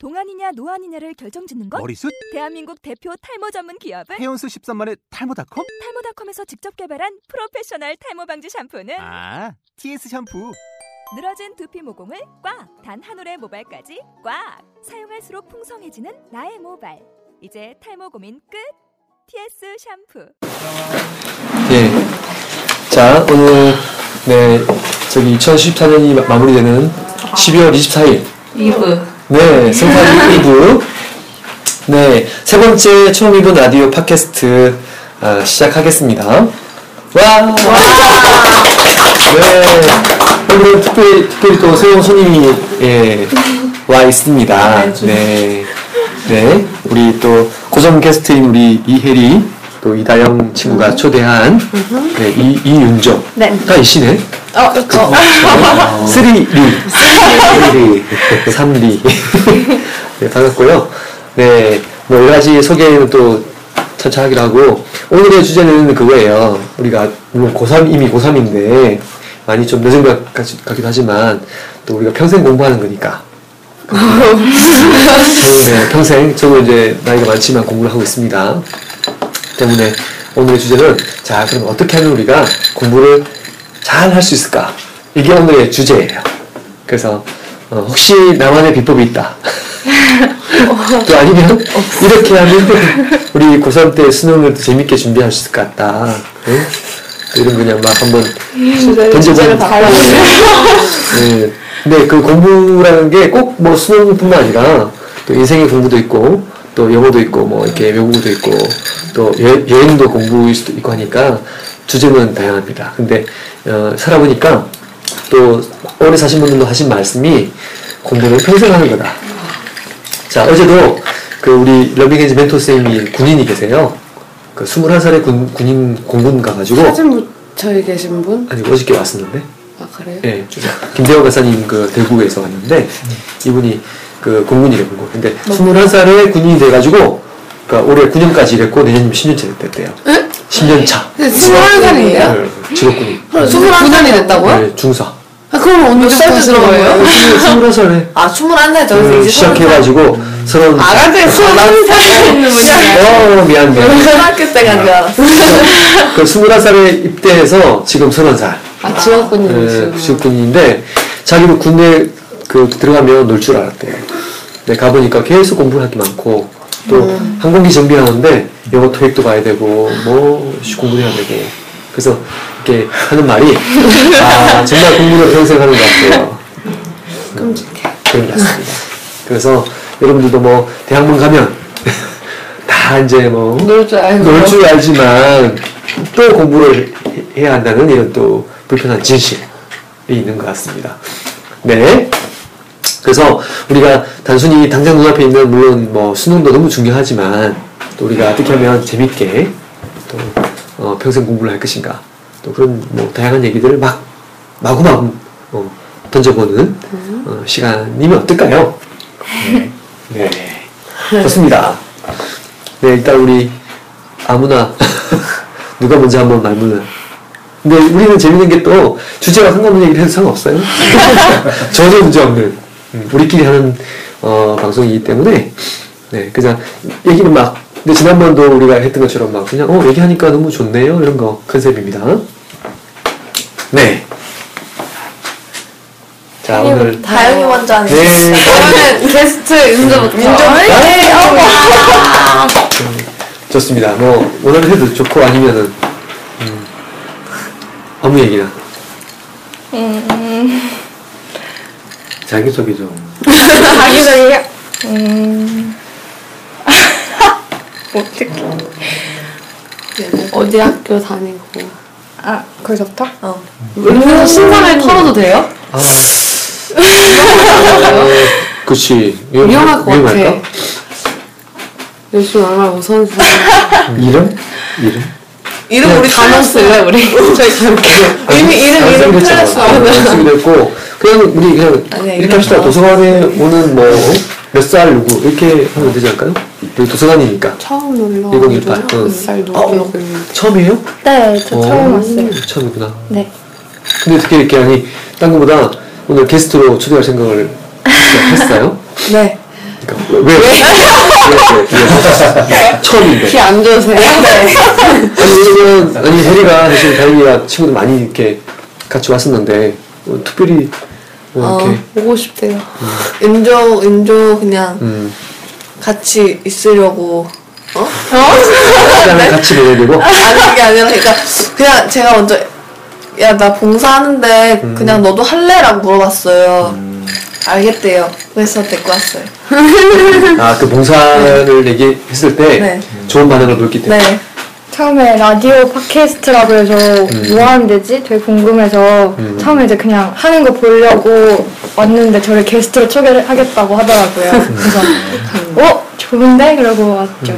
동안이냐 노안이냐를 결정짓는 것? 머리숱? 대한민국 대표 탈모 전문 기업은? 해온수 13만의 탈모닷컴? 탈모닷컴에서 직접 개발한 프로페셔널 탈모 방지 샴푸는? TS 샴푸! 늘어진 두피 모공을 꽉! 단 한 올의 모발까지 꽉! 사용할수록 풍성해지는 나의 모발! 이제 탈모 고민 끝! TS 샴푸! 예. 자, 오늘 네, 저기 2014년이 마무리되는 12월 24일 2부 네, 승판 2부. 네, 세 번째 초록리본 라디오 팟캐스트 시작하겠습니다. 와! 네, 오늘은 특별히 또 새로운 손님이 와 있습니다. 네, 네, 우리 또 고정 게스트인 우리 이혜리, 또 이다영 친구가 초대한 네, 이윤정가 이시네. 네, 반갑고요. 네, 뭐 여러가지 소개는 또 천천히 하기로 하고, 오늘의 주제는 그거예요. 우리가 물론 고3, 이미 고3인데 많이 좀 늦은 것 같기도 하지만 또 우리가 평생 공부하는 거니까. 네, 평생 저도 이제 나이가 많지만 공부를 하고 있습니다. 때문에 오늘의 주제는, 자, 그럼 어떻게 하면 우리가 공부를 잘 할 수 있을까? 이게 오늘의 주제예요. 그래서 혹시 나만의 비법이 있다. 또 아니면 이렇게 하면 우리 고3 때 수능을 재밌게 준비할 수 있을 것 같다. 응? 이런 그냥 막 한번 던져보는. 네. 근데 그 공부라는 게 꼭 뭐 수능뿐만 아니라 또 인생의 공부도 있고, 또 영어도 있고, 뭐 이렇게 외국어도 있고, 또 여행도 공부일 수도 있고 하니까 주제는 다양합니다. 근데 살아보니까 또 오래 사신 분들도 하신 말씀이 공부를 평생 하는 거다. 자, 어제도 그 우리 러빙에이지 멘토 선생님이 군인이 계세요. 그 21살에 군인 공군 가가지고 사진 저희 계신 분? 아니, 어저께 왔었는데. 아, 그래요? 네, 김재형 박사님 그 대구에서 왔는데 이분이 그 공군이래, 공군. 근데 21살에 군인이 돼가지고 그러니까 올해 9년까지 일했고 내년이면 10년째 됐대요. 에? 10년차. 21살인데요? 직업군인. 21살이 됐다고요? 네, 중사. 아, 그럼 어느 살도 들어가요? 21살에. 아, 21살 전에서 이제 시작해가지고, 서른. 아, 근데 21살에 있는 분이야. 미안해. 초등학교 때 간 줄 알았어. 그 21살에 입대해서 지금 30살. 아, 직업군인이시죠. 직업군인인데, 자기도 군대 그 들어가면 놀 줄 알았대요. 근데 가보니까 계속 공부를 할 게 많고, 또 항공기 정비하는데 영어 토익도 가야 되고 뭐 공부해야 되고, 그래서 이렇게 하는 말이 아, 정말 공부를 평생 하는 것 같아요. 끔찍해. 그런 것 같습니다. 그래서 여러분들도 뭐 대학문 가면 다 이제 뭐 놀 줄 알지만 또 공부를 해야 한다는 이런 또 불편한 진실이 있는 것 같습니다. 네. 그래서 우리가 단순히 당장 눈앞에 있는, 물론 뭐 수능도 너무 중요하지만 또 우리가 어떻게 하면 재밌게 또 평생 공부를 할 것인가, 또 그런 뭐 다양한 얘기들을 막 마구마구 던져보는 시간이면 어떨까요? 네, 좋습니다. 네, 일단 우리 아무나 누가 먼저 한번 말문을. 근데 우리는 재밌는 게 또 주제와 상관없는 얘기를 해도 상관없어요. 전혀 문제없는. 우리끼리 하는 방송이기 때문에 네, 그냥 얘기는 막, 근데 지난번도 우리가 했던 것처럼 막 그냥 얘기하니까 너무 좋네요, 이런 거 컨셉입니다. 네. 자, 다행히, 오늘 다영이 먼저 하네요. 네. 오늘은 게스트 윤정부터. 네. 좋습니다. 뭐 오늘 해도 좋고 아니면은 아무 얘기나. 자기소개 좀. 자기소개요? 어떻게. 어디 학교 다니고. 아, 거기서부터? 왜 신상을 털어도 돼요? 아. 그치. 위험할 것 같아. 요즘 얼마나 무서운지. 이름? 이름 우리 다 넣었어요, 우리. 저희 그렇게. 이름 틀렸어. 틀렸고. 그냥 우리 그냥 아니야, 이렇게 합시다. 도서관에 오는 뭐 몇 살 누구 이렇게 하면 되지 않을까요? 여기 도서관이니까. 처음 놀러. 2018. 처음이에요? 네, 저 처음 왔어요. 처음이구나. 네. 근데 어떻게 이렇게, 아니 딴 거보다 오늘 게스트로 초대할 생각을 했어요? 네. 왜? 처음인데. 키 안 좋으세요? 아니, 혜리가 대신 다행이야 친구들 많이 이렇게 같이 왔었는데, 특별히, 이렇게. 오고 싶대요. 은조, 그냥, 같이 있으려고. 같이 놀려고? 아니, 그게 아니라, 그러니까, 그냥 제가 먼저, 야, 나 봉사하는데, 그냥 너도 할래? 라고 물어봤어요. 알겠대요. 그래서 데리고 왔어요. 아, 그 봉사를 얘기했을 때 네. 좋은 반응을 보였기 때문에. 네. 처음에 라디오 팟캐스트라고 해서 뭐 하는 데지? 되게 궁금해서 처음에 이제 그냥 하는 거 보려고 왔는데 저를 게스트로 초대를 하겠다고 하더라고요. 그래서 어? 좋은데? 그러고 왔죠.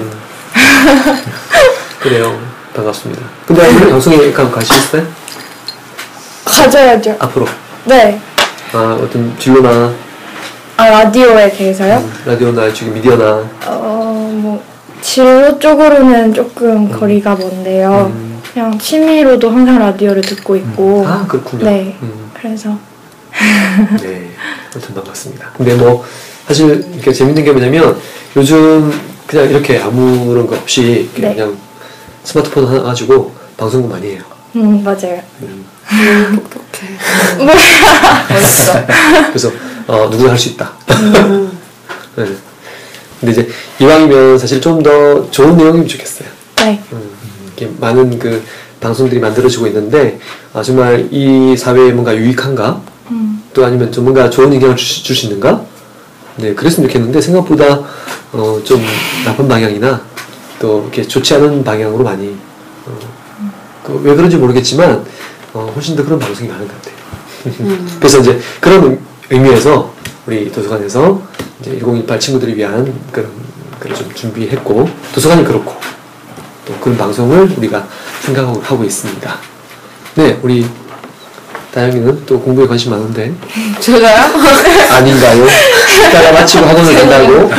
그래요. 반갑습니다. 근데 오늘 방송에 가시겠어요? 가져야죠. 앞으로? 네. 아, 어떤 진로나? 아, 라디오에 대해서요? 라디오나 지금 미디어나? 뭐 진로 쪽으로는 조금 거리가 먼데요. 그냥 취미로도 항상 라디오를 듣고 있고. 아, 그렇군요. 네, 그래서 네, 아무튼 반갑습니다. 근데 뭐 사실 이렇게 재밌는 게 뭐냐면 요즘 그냥 이렇게 아무런 거 없이 그냥, 네. 그냥 스마트폰 하나 가지고 방송국 많이 해요. 맞아요. 똑똑해. 멋있어. 그래서 누구나 할 수 있다. 네. 근데 이제 이왕이면 사실 좀 더 좋은 내용이면 좋겠어요. 네. 이렇게 많은 그 방송들이 만들어지고 있는데 정말 이 사회에 뭔가 유익한가? 또 아니면 좀 뭔가 좋은 의견을 줄 수 있는가? 네, 그랬으면 좋겠는데 생각보다 좀 나쁜 방향이나 또 이렇게 좋지 않은 방향으로 많이 그 왜 그런지 모르겠지만 훨씬 더 그런 방송이 많은 것 같아요. 그래서 이제 그런 의미에서 우리 도서관에서 이제 1018 친구들을 위한 그런 좀 준비했고 도서관이 그렇고 또 그런 방송을 우리가 생각하고 있습니다. 네, 우리 다영이는 또 공부에 관심 많은데. 제가요? 아닌가요? 따라 마치고 학원을 간다고?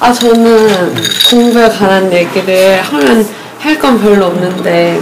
아, 저는 공부에 관한 얘기를 하면 할 건 별로 없는데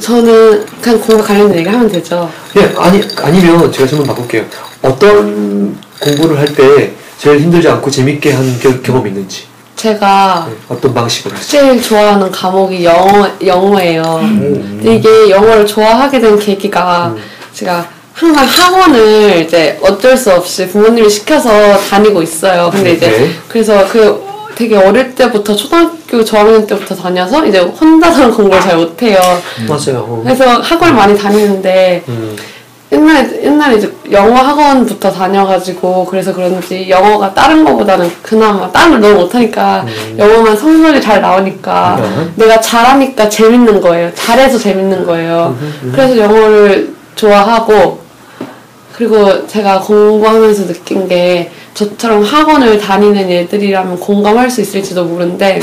저는 그냥 공부 관련된 얘기 하면 되죠. 네, 아니면 제가 질문 바꿀게요. 어떤 공부를 할 때 제일 힘들지 않고 재밌게 한 경험이 있는지. 제가 네, 어떤 방식으로 제일 좋아하는 과목이 영어예요. 근데 이게 영어를 좋아하게 된 계기가 제가 항상 학원을 이제 어쩔 수 없이 부모님이 시켜서 다니고 있어요. 근데 이제 네. 그래서 그 되게 어릴 때부터 초등학교 저학년 때부터 다녀서 이제 혼자서는 공부를 잘 못해요. 맞아요. 그래서 학원 많이 다니는데 옛날에 이제 영어 학원부터 다녀가지고 그래서 그런지 영어가 다른 거보다는 그나마 다른 걸 너무 못하니까 영어만 성적이 잘 나오니까 내가 잘하니까 재밌는 거예요. 잘해서 재밌는 거예요. 그래서 영어를 좋아하고 그리고 제가 공부하면서 느낀 게 저처럼 학원을 다니는 애들이라면 공감할 수 있을지도 모르는데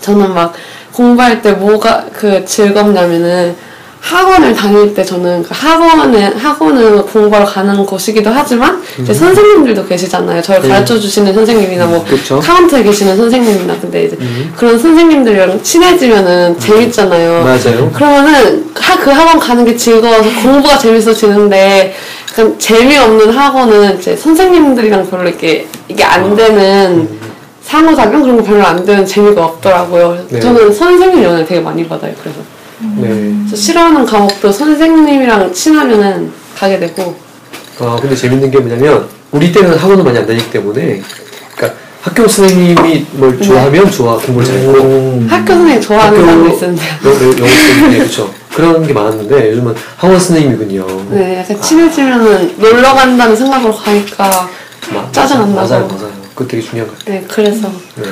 저는 막 공부할 때 뭐가 그 즐겁냐면은 학원을 다닐 때 저는 학원은 공부하러 가는 곳이기도 하지만 이제 선생님들도 계시잖아요. 저를 가르쳐 주시는 선생님이나 뭐 그쵸? 카운터에 계시는 선생님이나 근데 이제 그런 선생님들이랑 친해지면은 재밌잖아요. 맞아요. 그러면은 그 학원 가는 게 즐거워서 공부가 재밌어지는데 약간 재미없는 학원은 이제 선생님들이랑 별로 이게 안 되는 상호작용 그런 거 별로 안 되는 재미가 없더라고요. 네. 저는 선생님 영향을 되게 많이 받아요. 그래서. 네. 싫어하는 과목도 선생님이랑 친하면은 가게 되고. 근데 재밌는 게 뭐냐면 우리 때는 학원을 많이 안 다니기 때문에 그러니까 학교 선생님이 뭘 좋아하면 네. 좋아 공부를 잘했고 학교 선생님 좋아하는 사람도 있었는데 영어 선생님 그렇죠. 그런 게 많았는데 요즘은 학원 선생님이군요. 네, 약간 친해지면은 놀러 간다는 생각으로 가니까 짜증 안 나고. 맞아요. 그거 되게 중요한 것 같아요. 네, 그래서. 네.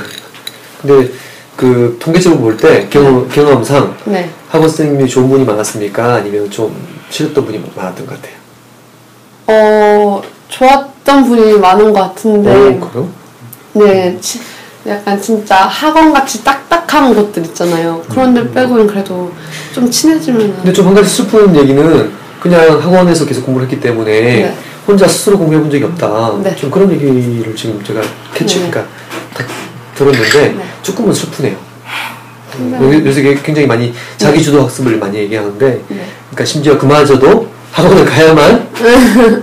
근데 그 통계적으로 볼 때 경험상 네. 학원 선생님이 좋은 분이 많았습니까? 아니면 좀 싫었던 분이 많았던 것 같아요? 좋았던 분이 많은 것 같은데. 그래요? 네, 약간 진짜 학원같이 딱딱한 곳들 있잖아요. 그런 데 빼고는 그래도 좀 친해지면. 근데 좀 한 가지 슬픈 얘기는 그냥 학원에서 계속 공부를 했기 때문에 네. 혼자 스스로 공부해본 적이 없다. 네. 좀 그런 얘기를 지금 제가 캐치니까. 네. 들었는데 네. 조금은 슬프네요. 요새 굉장히 많이 자기주도 학습을 많이 얘기하는데, 네. 그러니까 심지어 그마저도 학원을 가야만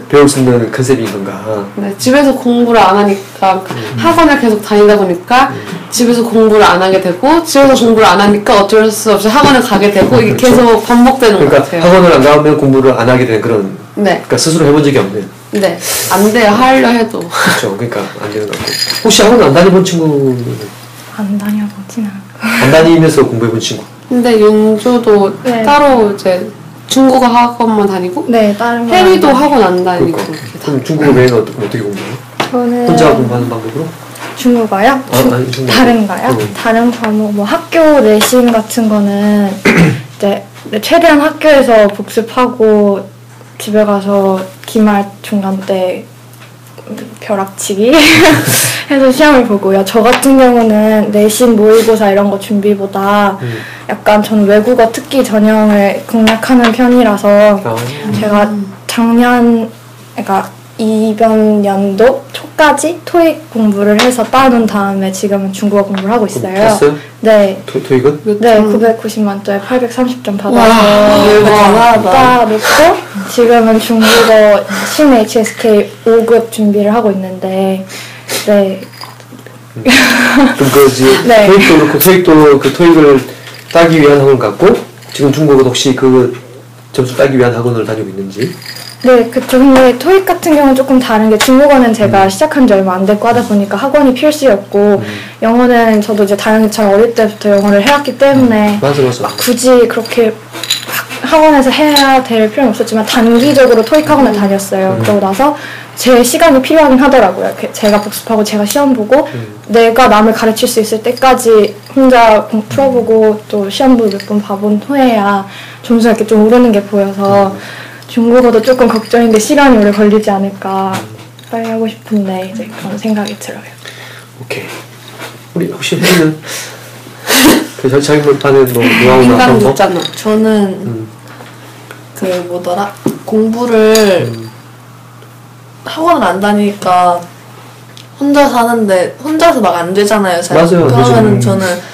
배울 수 있는 컨셉인 건가? 네, 집에서 공부를 안 하니까 학원을 계속 다니다 보니까 집에서 공부를 안 하게 되고 집에서 공부를 안 하니까 어쩔 수 없이 학원을 가게 되고 이게 계속 반복되는 것 같아요. 학원을 안 가면 공부를 안 하게 되는 그런. 네. 그러니까 스스로 해본 적이 없는. 네, 안 돼요. 하려 해도. 그렇죠. 그러니까 안 되는 것 같아요. 혹시 학원 안 다녀본 친구는? 안 다녀보진 않고. 안 다니면서 공부해본 친구? 근데 윤조도 네. 따로 이제. 중국어 학원만 다니고? 네, 다른 거. 해리도 학원 안 다니고. 그러니까. 그럼 중국어 외에는 어떻게 공부해요? 저는. 혼자 공부하는 방법으로? 중국어요? 아, 아니, 중국어. 다른가요? 다른 과목, 뭐 학교 내신 같은 거는 이제 최대한 학교에서 복습하고 집에 가서 기말 중간 때 벼락치기 해서 시험을 보고요. 저 같은 경우는 내신 모의고사 이런 거 준비보다 약간 저는 외국어 특기 전형을 공략하는 편이라서 제가 작년, 그러니까 2000년도 초까지 토익 공부를 해서 따놓은 다음에 지금은 중국어 공부를 하고 있어요. 됐어요? 네. 토익은? 네, 990만점에 830점 받아서 따놓고 지금은 중국어 신 HSK 5급 준비를 하고 있는데 네. 그럼 그 네. 토익도 그렇고 토익도 그 토익을 따기 위한 학원 갔고 지금 중국어도 혹시 그 점수 따기 위한 학원을 다니고 있는지? 네, 그쵸. 근데 토익 같은 경우는 조금 다른 게 중국어는 제가 시작한 지 얼마 안 됐고 하다 보니까 학원이 필수였고 영어는 저도 이제 다영이처럼 어릴 때부터 영어를 해왔기 때문에 맞아. 막 굳이 그렇게 막 학원에서 해야 될 필요는 없었지만 단기적으로 토익 학원을 다녔어요. 그러고 나서 제 시간이 필요하긴 하더라고요. 제가 복습하고 제가 시험 보고 내가 남을 가르칠 수 있을 때까지 혼자 풀어보고 또 시험부 몇 번 봐본 후에야 점수가 이렇게 좀 오르는 게 보여서 중국어도 조금 걱정인데 시간이 오래 걸리지 않을까 빨리 하고 싶은데 이제 그런 생각이 들어요. 오케이. 우리 혹시 혜리는 그 자기 반에 뭐 노하우나 그런 거? 있잖아. 저는 그 뭐더라 공부를 학원을 안 다니니까 혼자 사는데 혼자서 막 안 되잖아요. 잘. 맞아요. 그러면은 저는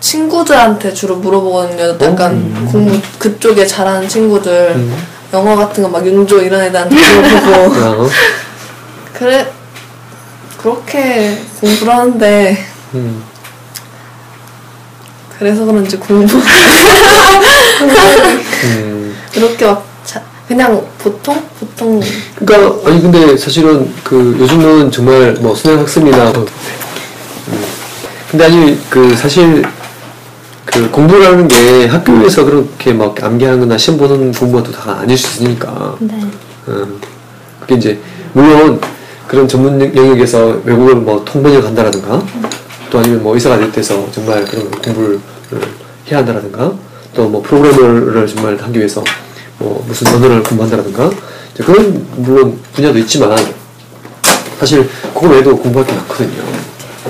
친구들한테 주로 물어보거든요. 약간 공부 그쪽에 잘하는 친구들 영어 같은 거 막 윤조 이런 애들한테 물어보고 그래 그렇게 공부를 하는데 그래서 그런지 공부 그렇게 막 그냥 보통 그러니까 아니 근데 사실은 그 요즘은 정말 뭐 수능학습이나 근데 아니 그 사실 그 공부라는 게 학교에서 그렇게 막 암기하는 거나 시험 보는 공부가 또 다 아닐 수 있으니까 네. 그게 이제 물론 그런 전문 영역에서 외국을 뭐 통번역 한다라든가 또 아니면 뭐 의사가 될 때서 정말 그런 공부를 해야 한다라든가 또 뭐 프로그래머를 정말 하기 위해서 뭐 무슨 언어를 공부한다라든가 그런 물론 분야도 있지만 사실 그거 외에도 공부할 게 많거든요.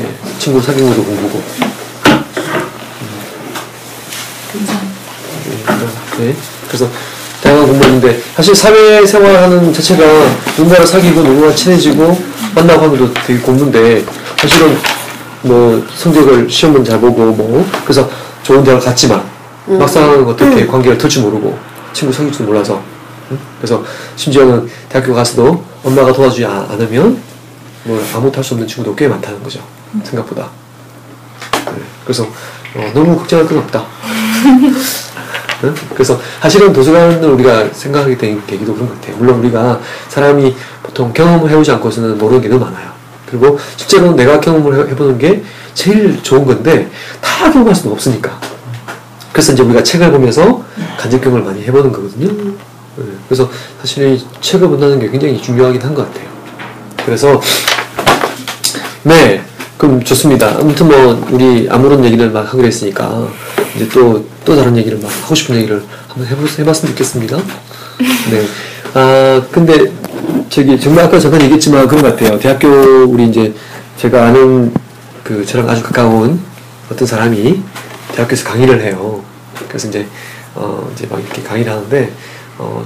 예. 친구 사귀는 것도 공부고 네. 그래서 다양한 공부했는데 사실 사회생활하는 자체가 누군가를 사귀고 누군가 친해지고 만나고 하는 것도 되게 공부인데 사실은 뭐 성적을 시험은 잘 보고 뭐 그래서 좋은 대학 갔지만 막상 어떻게 관계를 틀지 모르고 친구 사귈 줄 몰라서 그래서 심지어는 대학교 가서도 엄마가 도와주지 않으면 뭐 아무것도 할 수 없는 친구도 꽤 많다는 거죠. 생각보다. 네. 그래서 너무 걱정할 건 없다. 그래서 사실은 도서관을 우리가 생각하게 된 계기도 그런 것 같아요. 물론 우리가 사람이 보통 경험을 해오지 않고서는 모르는 게 너무 많아요. 그리고 실제로는 내가 경험을 해보는 게 제일 좋은 건데 다 경험할 수는 없으니까. 그래서 이제 우리가 책을 보면서 간접 경험을 많이 해보는 거거든요. 그래서 사실 이 책을 본다는 게 굉장히 중요하긴 한 것 같아요. 그래서 네, 그럼 좋습니다. 아무튼 뭐 우리 아무런 얘기를 막 하기로 했으니까 이제 또 다른 얘기를 막 하고 싶은 얘기를 한번 해봤으면 좋겠습니다. 네. 아, 근데 저기 정말 아까 잠깐 얘기했지만 그런 것 같아요. 대학교 우리 이제 제가 아는 그 저랑 아주 가까운 어떤 사람이 대학교에서 강의를 해요. 그래서 이제 막 이렇게 강의를 하는데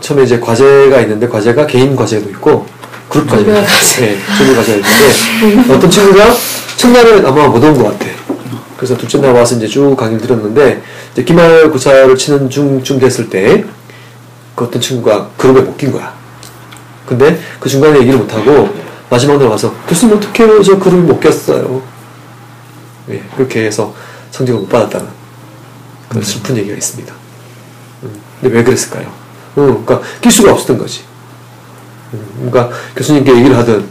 처음에 이제 과제가 있는데 과제가 개인 과제도 있고 그룹 과제도 있고 네, 종류 과제가 있는데 어떤 친구가 첫날은 아마 못 온 것 같아. 그래서 둘째 날 와서 이제 쭉 강의를 들었는데, 이제 기말고사를 치는 중쯤 됐을 때, 그 어떤 친구가 그룹에 못 낀 거야. 근데 그 중간에 얘기를 못하고 마지막 날 와서 교수님 어떡해요, 저 그룹에 못 꼈어요. 예, 그렇게 해서 상대가 못 받았다는 그런 슬픈 얘기가 있습니다. 근데 왜 그랬을까요? 그러니까 낄 수가 없었던 거지. 그러니까 교수님께 얘기를 하든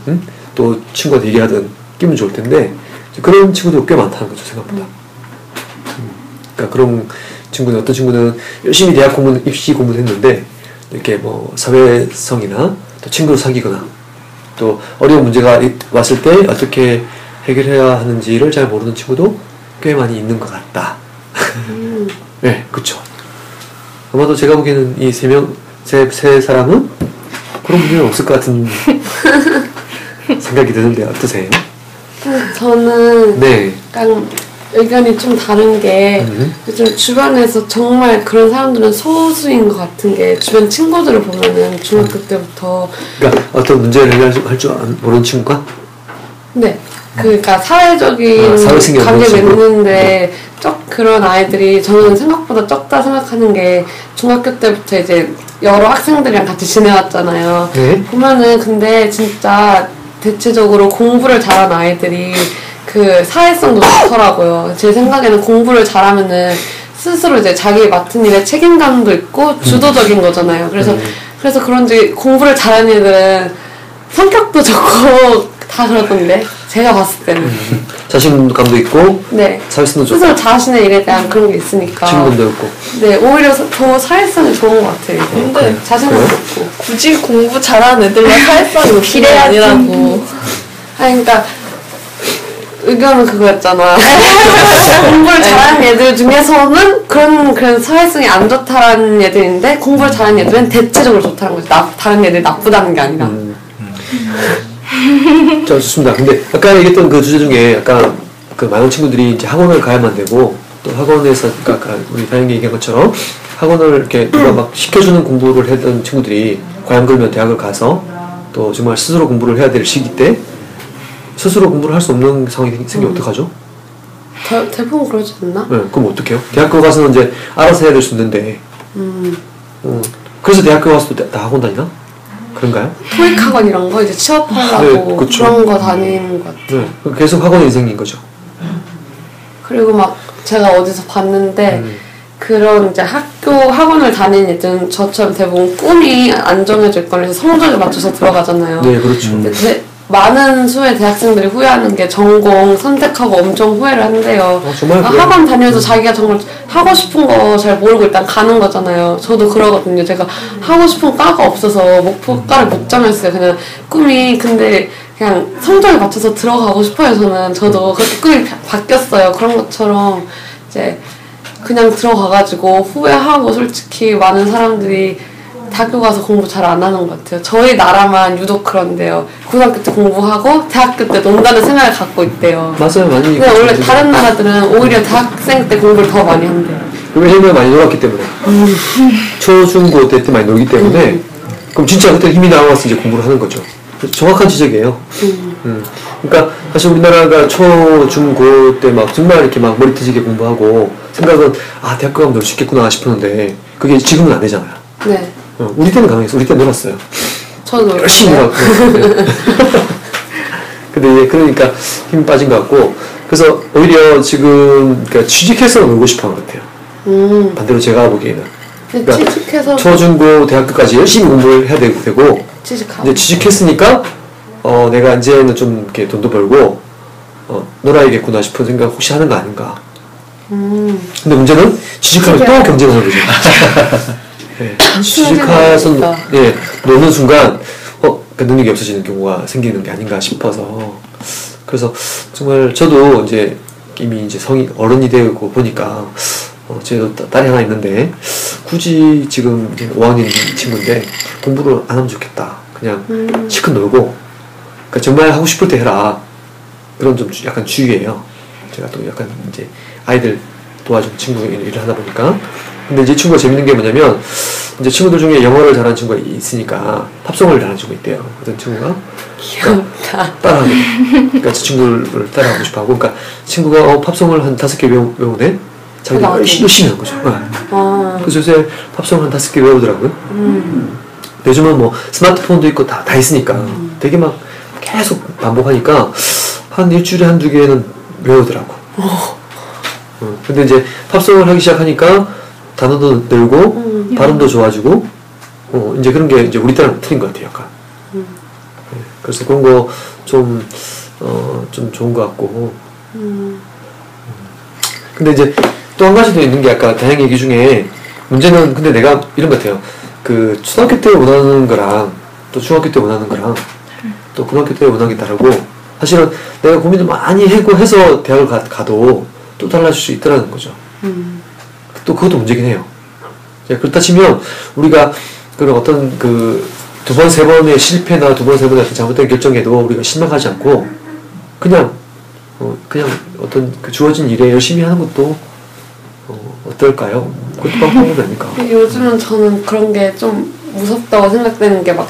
또 친구한테 얘기하든 끼면 좋을 텐데 그런 친구도 꽤 많다는 거죠, 생각보다. 그러니까 그런 친구는, 어떤 친구는 열심히 대학 공부, 입시 공부를 했는데 이렇게 뭐 사회성이나 또 친구를 사귀거나 또 어려운 문제가 왔을 때 어떻게 해결해야 하는지를 잘 모르는 친구도 꽤 많이 있는 것 같다. 네, 그렇죠. 아마도 제가 보기에는 이 세 사람은 그런 문제는 없을 것 같은 생각이 드는데 어떠세요? 저는 네. 약간 의견이 좀 다른 게 요즘 주변에서 정말 그런 사람들은 소수인 것 같은 게 주변 친구들을 보면은 중학교 때부터 그러니까 어떤 문제를 해결할 줄 모르는 친구가? 네. 그러니까 사회적인 관계 맺는데 그런 아이들이 저는 생각보다 적다 생각하는 게 중학교 때부터 이제 여러 학생들이랑 같이 지내왔잖아요. 네? 보면은 근데 진짜 대체적으로 공부를 잘한 아이들이 그 사회성도 좋더라고요. 제 생각에는 공부를 잘하면은 스스로 이제 자기 맡은 일에 책임감도 있고 주도적인 거잖아요. 그래서 그런지 공부를 잘하는 애들은 성격도 좋고 다 그러던데 제가 봤을 때는 자신감도 있고 네. 사회성도 좋고 스스로 자신의 일에 대한 그런 게 있으니까 친구도 있고 네 오히려 더 사회성이 좋은 것 같아요. 근데 자신감도 있고 굳이 공부 잘하는 애들만 사회성이 비례하지 아니라고 아니 그러니까 의견은 그거였잖아. 공부를 잘하는 애들 중에서는 그런 사회성이 안 좋다는 애들인데 공부를 잘하는 애들은 대체적으로 좋다는 거지. 다른 애들이 나쁘다는 게 아니라 자, 좋습니다. 근데 아까 얘기했던 그 주제 중에 약간 그 많은 친구들이 이제 학원을 가야만 되고 또 학원에서 아까 우리 다행히 얘기한 것처럼 학원을 이렇게 누가 막 시켜주는 공부를 했던 친구들이 과연 그러면 대학을 가서 또 정말 스스로 공부를 해야 될 시기 때 스스로 공부를 할 수 없는 상황이 생기면 어떡하죠? 대부분 그러지 않나? 네, 그럼 어떡해요? 대학교 가서는 이제 알아서 해야 될 수 있는데 그래서 대학교 가서도 다 학원 다니나? 그런가요? 토익 학원 이런 거 이제 취업하려고 네, 그런 거 다니는 것 같아요. 네, 계속 학원 인생인 거죠. 그리고 막 제가 어디서 봤는데 그런 이제 학원을 다니는 애들은 저처럼 대부분 꿈이 안 정해질 거라서 성적에 맞춰서 들어가잖아요. 네, 그렇죠. 근데 많은 수의 대학생들이 후회하는 게 전공 선택하고 엄청 후회를 한대요. 정말 그러니까 학원 다니면서 자기가 정말 하고 싶은 거 잘 모르고 일단 가는 거잖아요. 저도 그러거든요. 제가 하고 싶은 과가 없어서 목표과를 못 정했어요. 그냥 꿈이 근데 그냥 성적에 맞춰서 들어가고 싶어요. 저는 저도 그렇게 꿈이 바뀌었어요. 그런 것처럼 이제 그냥 들어가가지고 후회하고 솔직히 많은 사람들이 대학교 가서 공부 잘 안 하는 것 같아요. 저희 나라만 유독 그런데요. 고등학교 때 공부하고 대학교 때 논다는 생각을 갖고 있대요. 맞아요. 많이. 근데 원래 다른 나라들은 오히려 대학생 때 공부를 더 많이 한대요. 왜냐면 많이 놀았기 때문에. 초중고 때 많이 놀기 때문에 그럼 진짜 그때 힘이 나와서 이제 공부를 하는 거죠. 정확한 지적이에요. 그러니까 사실 우리나라가 초중고 때 막 정말 이렇게 막 머리 터지게 공부하고 생각은 아 대학교 가면 놀 수 있겠구나 싶었는데 그게 지금은 안 되잖아요. 네. 우리 때는 가능했어. 우리 때 놀았어요. 저도 열심히 놀았어요. 네. 근데 이제 그러니까 힘 빠진 것 같고 그래서 오히려 지금 그러니까 취직해서 놀고 싶어하는 것 같아요. 반대로 제가 보기에는 그러니까 취직해서 초중고 대학교까지 열심히 공부를 해야 되고 이제 취직했으니까 내가 이제는 좀 이렇게 돈도 벌고 놀아야겠구나 싶은 생각 혹시 하는 거 아닌가. 근데 문제는 취직하면 또 경제가 어려워져. 네, 취직해서 예, 노는 순간 그 능력이 없어지는 경우가 생기는 게 아닌가 싶어서 그래서 정말 저도 이제 이미 이제 어른이 되고 보니까 저도 딸이 하나 있는데 굳이 지금 5학년 친구인데 공부를 안 하면 좋겠다. 그냥 실컷 놀고 그러니까 정말 하고 싶을 때 해라. 그런 좀 약간 주의예요. 제가 또 약간 이제 아이들 도와준 친구 일을 하다 보니까 근데 이제 친구가 재밌는 게 뭐냐면 이제 친구들 중에 영어를 잘하는 친구가 있으니까 팝송을 잘하는 친구가 있대요. 어떤 친구가 귀엽다. 따라하고 그러니까 제 친구를 따라하고 싶어하고 그러니까 친구가 팝송을 한 5개 외우네? 자기가 열심히 한 거죠. 아. 그래서 요새 팝송을 한 5개 외우더라고요. 요즘은 뭐 스마트폰도 있고 다 있으니까 되게 막 계속 반복하니까 한 일주일에 1~2개는 외우더라고. 근데 이제 팝송을 하기 시작하니까 단어도 늘고 발음도 좋아지고 이제 그런 게 이제 우리 때랑 틀린 것 같아요, 약간. 네, 그래서 그런 거 좀 좋은 것 같고. 근데 이제 또 한 가지 더 있는 게 아까 다행 얘기 중에 문제는 근데 내가 이런 것 같아요. 그 초등학교 때 원하는 거랑 또 중학교 때 원하는 거랑 또 고등학교 때 원하는 게 다르고 사실은 내가 고민을 많이 하고 해서 대학을 가도 또 달라질 수 있다라는 거죠. 또 그것도 문제긴 해요. 그렇다 치면 우리가 그런 어떤 그 2번, 3번의 실패나 2번, 3번의 어떤 잘못된 결정에도 우리가 실망하지 않고 그냥 어떤 그 주어진 일에 열심히 하는 것도 어떨까요? 그것도 방법이 아닐까? 요즘은 저는 그런 게 좀 무섭다고 생각되는 게 막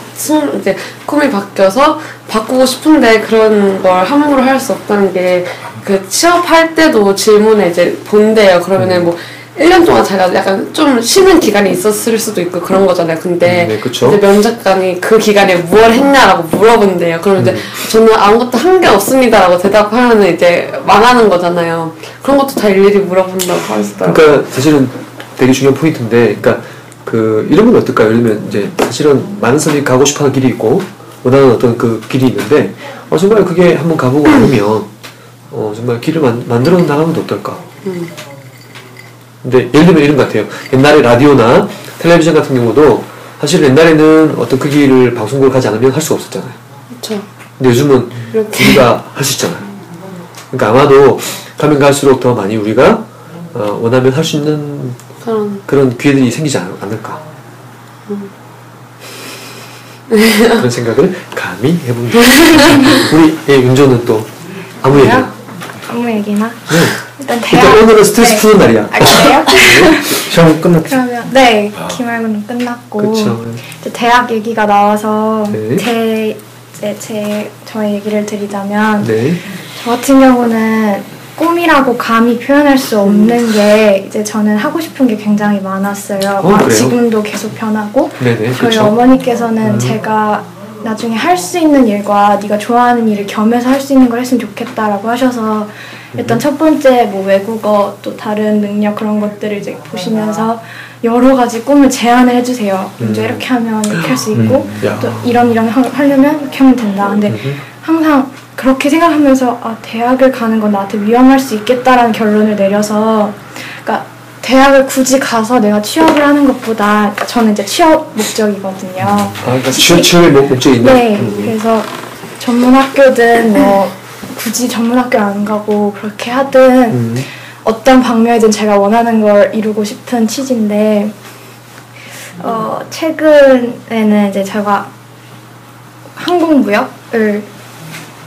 이제 꿈이 바뀌어서 바꾸고 싶은데 그런 걸 함부로 할 수 없다는 게 그 취업할 때도 질문에 이제 본대요. 그러면은 뭐 1년 동안 자기가 약간 좀 쉬는 기간이 있었을 수도 있고 그런 거잖아요. 근데 네, 이제 면접관이 그 기간에 뭘 했냐라고 물어본대요. 그러면 이제 저는 아무것도 한 게 없습니다라고 대답하면 이제 망하는 거잖아요. 그런 것도 다 일일이 물어본다고 하시더라고요. 그러니까 사실은 되게 중요한 포인트인데, 그러니까 그 이런 건 어떨까요? 예를 들면 이제 사실은 많은 사람이 가고 싶어하는 길이 있고 원하는 어떤 그 길이 있는데 정말 그게 한번 가보고 보면 정말 길을 만들어 나가면 어떨까? 근데 예를 들면 이런 것 같아요. 옛날에 라디오나 텔레비전 같은 경우도 사실 옛날에는 어떤 그 길을 방송국을 가지 않으면 할 수가 없었잖아요. 그렇죠. 근데 요즘은 이렇게. 우리가 할 수 있잖아요. 그러니까 아마도 가면 갈수록 더 많이 우리가 원하면 할 수 있는 그런 기회들이 생기지 않을까. 그런 생각을 감히 해봅니다. 우리 윤조는 또 아무 얘기 아무 얘기나? 네. 일단 대학 오늘은 스트레스 푸는 날이야. 아 그래요? 시험 끝났죠? 그러면 네 기말고는 끝났고 그쵸. 이제 대학 얘기가 나와서 네. 저의 얘기를 드리자면 네. 저 같은 경우는 꿈이라고 감히 표현할 수 없는 게 이제 저는 하고 싶은 게 굉장히 많았어요. 지금도 계속 변하고 네네, 저희 그쵸. 어머니께서는 제가 나중에 할 수 있는 일과 네가 좋아하는 일을 겸해서 할 수 있는 걸 했으면 좋겠다라고 하셔서 일단 첫 번째 뭐 외국어 또 다른 능력 그런 것들을 이제 보시면서 여러 가지 꿈을 제안을 해주세요. 먼저 이렇게 하면 이렇게 할 수 있고 또 이런 하려면 이렇게 하면 된다. 근데 항상 그렇게 생각하면서 아 대학을 가는 건 나한테 위험할 수 있겠다라는 결론을 내려서 그러니까 대학을 굳이 가서 내가 취업을 하는 것보다 저는 이제 취업 목적이거든요. 아, 그러니까 취업이 목적이 있나요? 네. 그래서 전문학교든 뭐 굳이 전문학교 안 가고 그렇게 하든 어떤 방면이든 제가 원하는 걸 이루고 싶은 취지인데 최근에는 이제 제가 항공무역을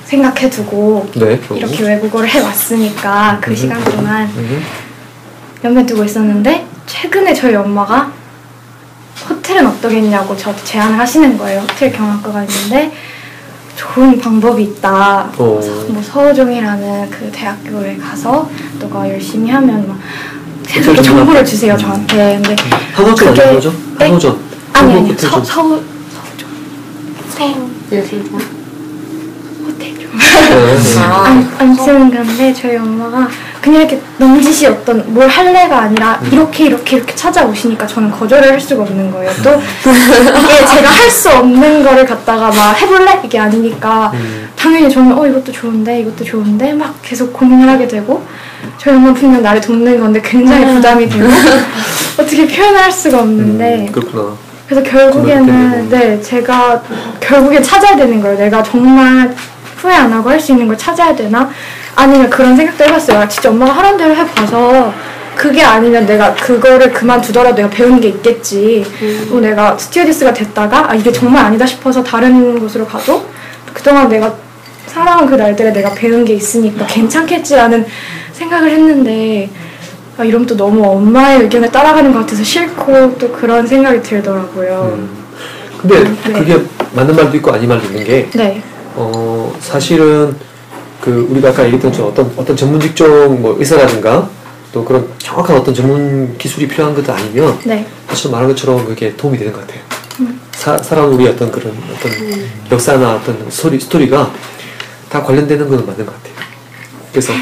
생각해두고 네, 이렇게 외국어를 해왔으니까 그 시간 동안 염두에 두고 있었는데 최근에 저희 엄마가 호텔은 어떠겠냐고 저한테 제안을 하시는 거예요. 호텔 경영학과가 있는데 좋은 방법이 있다. 뭐 서우종이라는 그 대학교에 가서 너가 열심히 하면 막 새로운 정보를 주세요 저한테. 근데 한호전 아닌 거죠? 한호전? 아니 서우종 호텔 안 쓰는 건데 저희 엄마가 그냥 이렇게 넘짓이 어떤 뭘 할래가 아니라 이렇게 찾아오시니까 저는 거절을 할 수가 없는 거예요. 또 이게 제가 할 수 없는 거를 갖다가 막 해볼래? 이게 아니니까 당연히 저는 이것도 좋은데 막 계속 고민을 하게 되고 저희 엄마 분명 나를 돕는 건데 굉장히 부담이 되고 어떻게 표현할 수가 없는데 그렇구나. 그래서 결국에는 네 제가 결국엔 찾아야 되는 거예요. 내가 정말 후회 안 하고 할 수 있는 걸 찾아야 되나? 아니면 그런 생각도 해봤어요. 진짜 엄마가 하라는 대로 해봐서 그게 아니면 내가 그거를 그만두더라도 내가 배운 게 있겠지. 또 내가 스튜어디스가 됐다가 이게 정말 아니다 싶어서 다른 곳으로 가도 그동안 내가 살아온 그 날들에 내가 배운 게 있으니까 괜찮겠지라는 생각을 했는데 이러면 또 너무 엄마의 의견에 따라가는 것 같아서 싫고 또 그런 생각이 들더라고요. 근데 네. 그게 맞는 말도 있고 아닌 말도 있는 게 네. 사실은 그 우리가 아까 얘기했던 어떤 전문 직종 뭐 의사라든가 또 그런 정확한 어떤 전문 기술이 필요한 것도 아니면 네. 사실 말한 것처럼 그게 도움이 되는 것 같아요. 사람 우리 어떤 그런 어떤 역사나 어떤 스토리가 다 관련되는 건 맞는 것 같아요. 그래서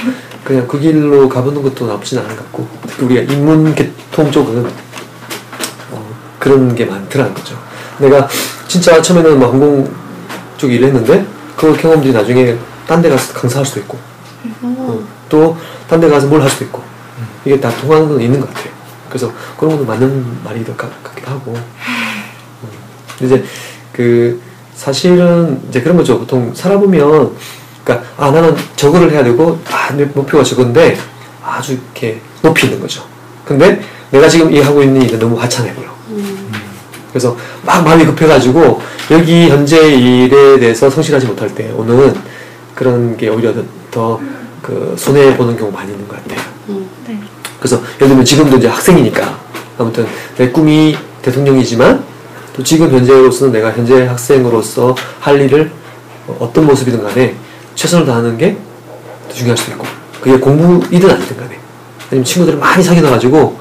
그냥 그 길로 가보는 것도 나쁘진 않은 것 같고, 특히 우리가 인문계통 쪽은 그런 게 많더라는 거죠. 내가 진짜 처음에는 막 항공 쪽 일했는데 그 경험들이 나중에 딴 데 가서 강사할 수도 있고 또 딴 데 가서 뭘 할 수도 있고 이게 다 통하는 건 있는 것 같아요. 그래서 그런 것도 맞는 말이 더 같기도 하고 근데 이제 그 사실은 이제 그런 거죠. 보통 살아보면 그러니까 아 나는 저거를 해야 되고 아 내 목표가 저건데 아주 이렇게 높이 있는 거죠. 근데 내가 지금 이 하고 있는 일은 너무 하찮아 보여. 그래서 막 마음이 급해가지고 여기 현재 일에 대해서 성실하지 못할 때 오늘은 그런 게 오히려 더 그 손해보는 경우 많이 있는 것 같아요. 네. 그래서 예를 들면 지금도 이제 학생이니까 아무튼 내 꿈이 대통령이지만 또 지금 현재로서는 내가 현재 학생으로서 할 일을 어떤 모습이든 간에 최선을 다하는 게 더 중요할 수도 있고 그게 공부이든 아니든 간에 아니면 친구들을 많이 사귀어가지고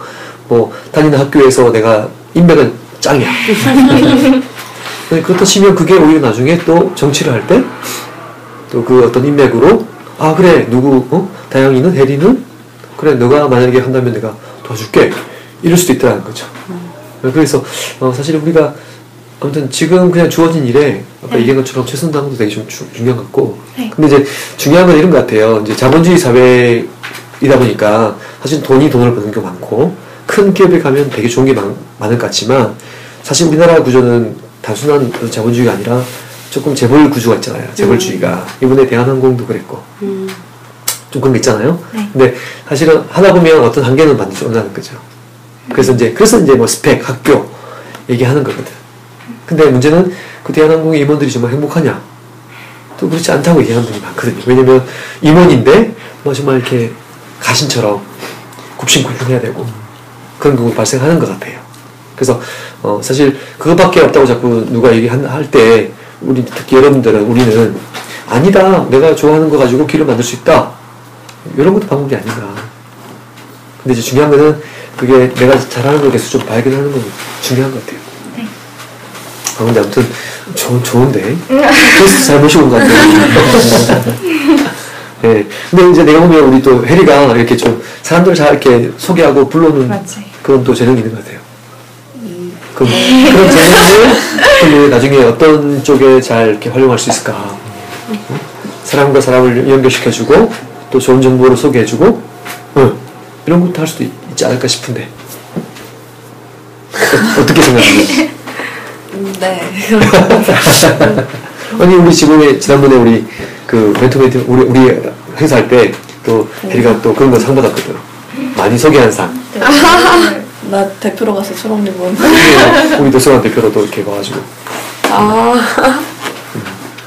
뭐 다니는 학교에서 내가 인맥은 짱이야. 그렇다 치면 그게 오히려 나중에 또 정치를 할 때 또 그 어떤 인맥으로 아 그래 누구 다영이는 혜리는 그래 너가 만약에 한다면 내가 도와줄게 이럴 수도 있다는 거죠. 그래서 사실 우리가 아무튼 지금 그냥 주어진 일에 아까 얘기한 것처럼 최선 다하는 것도 되게 좀 중요한 것 같고 네. 근데 이제 중요한 건 이런 것 같아요. 이제 자본주의 사회이다 보니까 사실 돈이 돈을 버는 게 많고 큰 기업에 가면 되게 좋은 게 많을 것 같지만 사실 우리나라 구조는 단순한 자본주의가 아니라 조금 재벌 구조가 있잖아요. 재벌주의가 이번에 대한항공도 그랬고 좀 그런 게 있잖아요. 네. 근데 사실은 하다 보면 어떤 한계는 반드시 온다는 거죠. 그래서 이제 뭐 스펙, 학교 얘기하는 거거든. 근데 문제는 그 대한항공의 임원들이 정말 행복하냐? 또 그렇지 않다고 얘기하는 분이 많거든요. 왜냐면 임원인데 뭐 정말 이렇게 가신처럼 굽신굽신해야 되고 그런 경우 발생하는 것 같아요. 그래서 사실 그것밖에 없다고 자꾸 누가 얘기할 때 우리 특히 여러분들은 우리는 아니다 내가 좋아하는 거 가지고 길을 만들 수 있다 이런 것도 방법이 아닌가. 근데 이제 중요한 거는 그게 내가 잘하는 거에 대해서 좀 발견하는 건 중요한 것 같아요. 네. 아 근데 아무튼 좋은데 그래서 잘 모시고 온 것 같아요. 네. 근데 이제 내가 보면 우리 또 혜리가 이렇게 좀 사람들을 잘 이렇게 소개하고 불러오는 그런 또 재능이 있는 것 같아요. 그런 재능을 나중에 어떤 쪽에 잘 이렇게 활용할 수 있을까? 사람과 사람을 연결시켜주고 또 좋은 정보를 소개해주고 이런 것도 할 수도 있지 않을까 싶은데 어떻게 생각하세요? 네. 아니 우리 지금에 지난번에 우리 그 멘토멘트 우리 행사할 때 또 혜리가 또 그런 거 상 받았거든. 많이 소개한 상. 나 대표로 가서 초록리본 우리 도서관 대표로도 이렇게 가가지고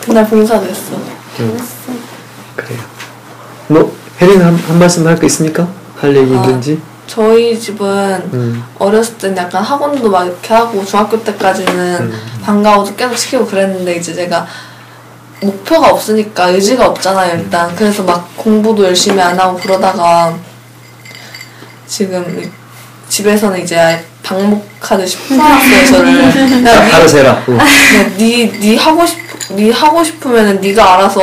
그날 봉사됐어. 그래요. 뭐 혜리는 한 말씀 할 거 있습니까? 할 얘기 있는지? 저희 집은 어렸을 땐 약간 학원도 막 이렇게 하고 중학교 때까지는 방과후도 계속 시키고 그랬는데 이제 제가 목표가 없으니까 의지가 없잖아요 일단. 그래서 막 공부도 열심히 안 하고 그러다가 지금 집에서는 이제 방목하듯이 풀어놨어요 저를. 알아서 해라. 네 하고 싶으면은 네가 알아서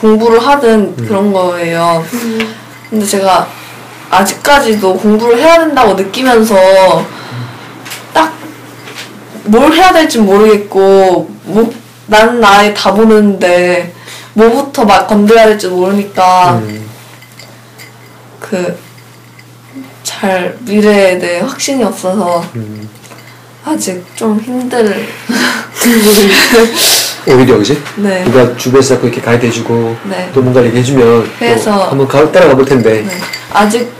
공부를 하든 그런 거예요. 근데 제가 아직까지도 공부를 해야 된다고 느끼면서 딱 뭘 해야 될지 모르겠고 난 나의 다 보는데 뭐부터 막 건드려야 될지 모르니까 잘 미래에 대해 확신이 없어서 아직 좀 오히려 그지? 네. 누가 주변에서 자꾸 이렇게 가이드해주고 네. 또 뭔가 얘기해주면 그래서 한번 따라가 볼 텐데 네. 아직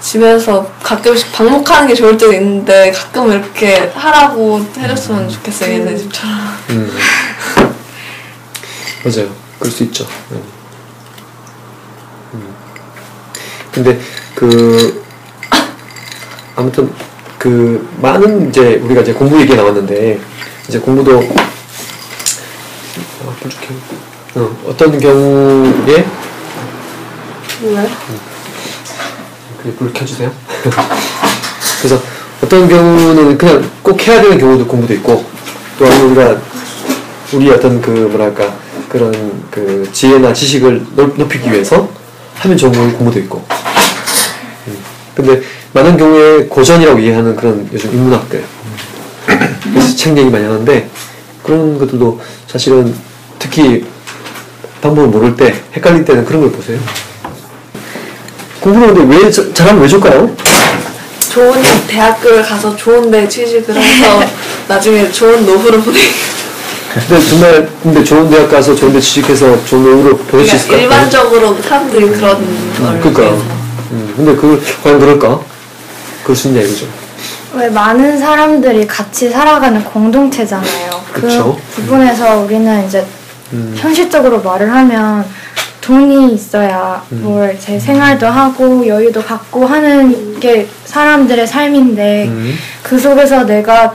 집에서 가끔씩 방목하는 게 좋을 때도 있는데 가끔 이렇게 하라고 해줬으면 좋겠어요. 얘네 집처럼. 맞아요. 그럴 수 있죠. 근데 아무튼 많은 이제 우리가 이제 공부 얘기가 나왔는데 이제 공부도 어떤 경우에 불 켜주세요. 그래서 어떤 경우는 그냥 꼭 해야 되는 경우도 공부도 있고, 또 아니면 우리가 우리 어떤 그 뭐랄까 그런 그 지혜나 지식을 높이기 위해서 하면 좋은 공부도 있고. 근데 많은 경우에 고전이라고 이해하는 그런 요즘 인문학들, 그래서 책 얘기 많이 하는데, 그런 것들도 사실은 특히 방법을 모를 때, 헷갈릴 때는 그런 걸 보세요. 공부를 근데 왜 잘하면 왜 좋을까요? 좋은 대학교를 가서 좋은 데 취직을 해서 나중에 좋은 노후를 보내기. 근데 정말 근데 좋은 대학 가서 좋은 데 취직해서 좋은 노후를 보낼 수 있을 것 같아요. 일반적으로 사람들이 그런 걸. 그러니까. 근데 그걸 과연 그럴까? 그럴 수 있냐 이거죠. 왜 많은 사람들이 같이 살아가는 공동체잖아요. 그쵸? 그 부분에서 우리는 이제 현실적으로 말을 하면 돈이 있어야 뭘 제 생활도 하고 여유도 갖고 하는 게 사람들의 삶인데, 그 속에서 내가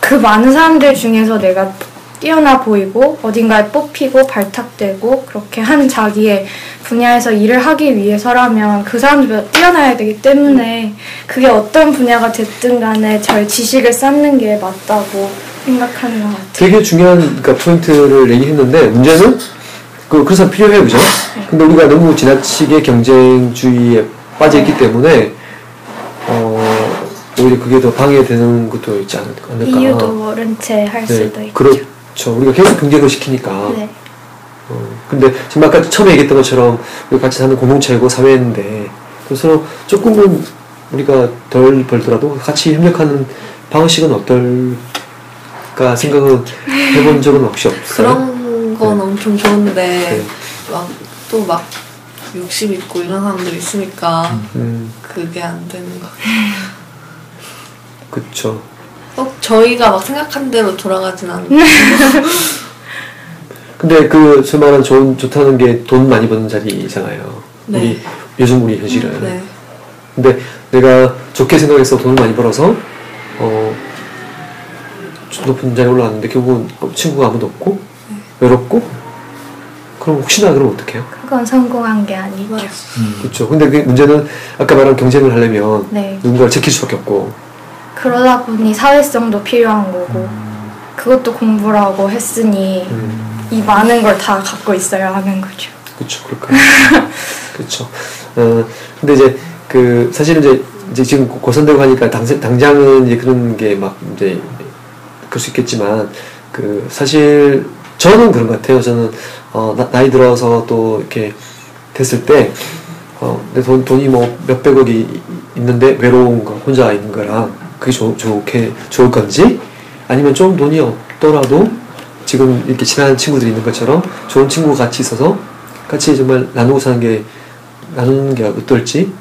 그 많은 사람들 중에서 내가 뛰어나 보이고 어딘가에 뽑히고 발탁되고 그렇게 한 자기의 분야에서 일을 하기 위해서라면 그 사람들보다 뛰어나야 되기 때문에 그게 어떤 분야가 됐든 간에 저의 지식을 쌓는 게 맞다고 생각하는 것 같아요. 되게 중요한 그러니까 포인트를 얘기했는데, 문제는 그래서 필요해요, 그죠? 근데 우리가 너무 지나치게 경쟁주의에 빠져있기 때문에 오히려 그게 더 방해되는 것도 있지 않을까. 이유도 모른 채 할 수도 있죠. 그렇죠. 우리가 계속 경쟁을 시키니까. 네. 근데 정말 아까 처음에 얘기했던 것처럼 우리 같이 사는 공동체고 사회인데, 서로 조금은 우리가 덜 벌더라도 같이 협력하는 방식은 어떨까 생각은 해본 적은 혹시 없어요? 그런 건 네. 엄청 좋은데 네. 막 또 막 욕심 있고 이런 사람들 있으니까 그게 안 되는 것 같아요. 그쵸. 꼭 저희가 막 생각한 대로 돌아가진 않는데. 근데 그 소위 말하는 좋다는 게 돈 많이 버는 자리잖아요. 네. 우리 요즘 우리 현실은. 네. 근데 내가 좋게 생각해서 돈을 많이 벌어서 높은 자리에 올라왔는데 결국은 친구가 아무도 없고 외롭고, 그럼 혹시나 그러면 어떡해요? 그건 성공한 게 아니죠. 그렇죠. 근데 그 문제는 아까 말한 경쟁을 하려면 네. 누군가를 지킬 수밖에 없고. 그러다 보니 사회성도 필요한 거고, 그것도 공부라고 했으니 이 많은 걸 다 갖고 있어야 하는 거죠. 그렇죠, 그럴까요? 그렇죠. 근데 이제 그 사실은 이제 지금 고선되고 하니까 당장은 이제 그런 게 막 이제 그럴 수 있겠지만, 그 사실 저는 그런 것 같아요. 저는 나이 들어서 또 이렇게 됐을 때 내 돈이 뭐 몇백억이 있는데 외로운 거 혼자 있는 거랑 그게 좋을 건지, 아니면 좀 돈이 없더라도 지금 이렇게 친한 친구들이 있는 것처럼 좋은 친구가 같이 있어서 같이 정말 나누고 사는 게, 나누는 게 어떨지